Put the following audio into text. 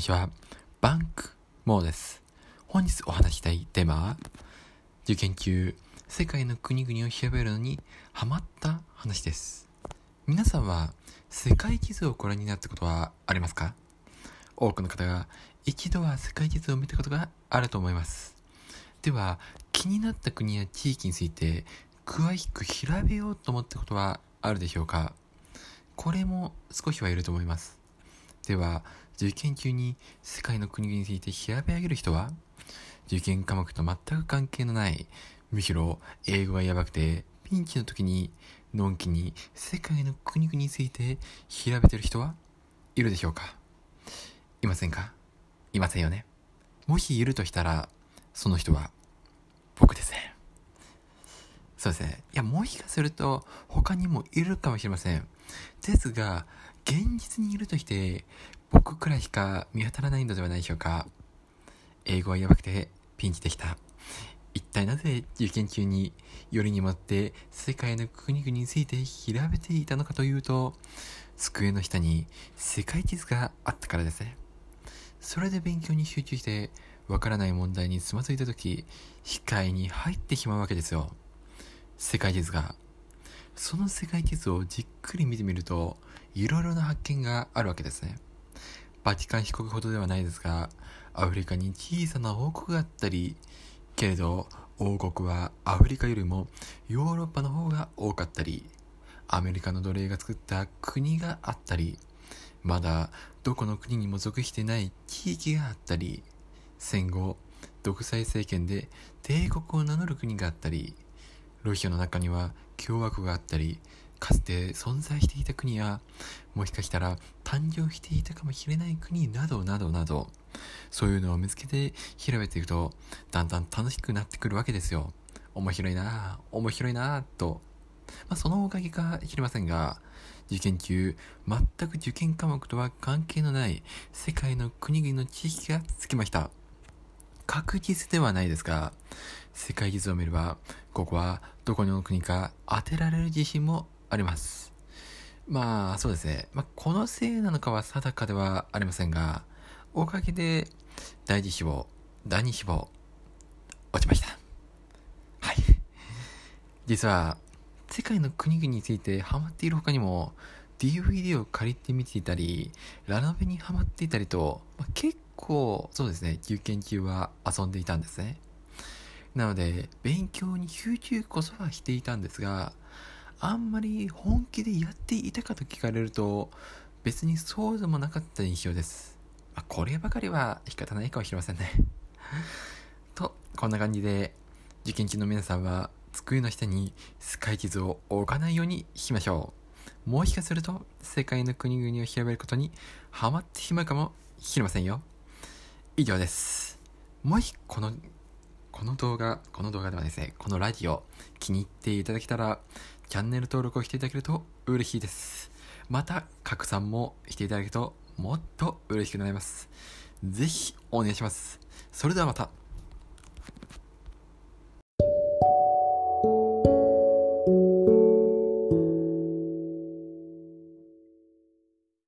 にちは、バンクモーです。本日お話したいテーマは、受験中世界の国々を調べるのにハマった話です。皆さんは世界地図をご覧になったことはありますか？多くの方が一度は世界地図を見たことがあると思います。では、気になった国や地域について詳しく調べようと思ったことはあるでしょうか？これも少しはいると思います。では、受験中に世界の国々について調べ上げる人は、受験科目と全く関係のない、むしろ英語がやばくてピンチの時にのんきに世界の国々について調べてる人はいるでしょうか？いませんか？いませんよね。もしいるとしたら、その人は僕ですね。そうですね。いや、もしかすると他にもいるかもしれません。ですが、現実にいるとして僕くらいしか見当たらないのではないでしょうか。英語はやばくてピンチでした。一体なぜ受験中によりにもって世界の国々について調べていたのかというと、机の下に世界地図があったからですね。それで勉強に集中して、わからない問題につまずいた時、視界に入ってしまうわけですよ。世界地図が。その世界地図をじっくり見てみると、いろいろな発見があるわけですね。バチカン市国ほどではないですが、アフリカに小さな王国があったり、けれど王国はアフリカよりもヨーロッパの方が多かったり、アメリカの奴隷が作った国があったり、まだどこの国にも属してない地域があったり、戦後独裁政権で帝国を名乗る国があったり、ロシアの中には共和国があったり、かつて存在していた国や、もしかしたら誕生していたかもしれない国などなどなど、そういうのを見つけて調べていくと、だんだん楽しくなってくるわけですよ。面白いなぁ、面白いなぁと。そのおかげか知りませんが、受験中全く受験科目とは関係のない世界の国々の知識がつきました。確実ではないですが、世界地図を見れば、ここはどこの国か当てられる自信もあります。そうですね。このせいなのかは定かではありませんが、おかげで第一志望、第二志望落ちました。はい。実は世界の国々についてハマっている他にも、 DVD を借りて見ていたり、ラノベにハマっていたりと、結構そうですね、受験中は遊んでいたんですね。なので勉強に集中こそはしていたんですが、あんまり本気でやっていたかと聞かれると、別にそうでもなかった印象です。こればかりは仕方ないかもしれませんねと、こんな感じで、受験中の皆さんは机の下に世界地図を置かないようにしましょう。もしかすると世界の国々を調べることにハマってしまうかもしれませんよ。以上です。もしこの動画ではですね、このラジオ気に入っていただけたら、チャンネル登録をしていただけると嬉しいです。また拡散もしていただけるともっと嬉しくなります。ぜひお願いします。それではまた。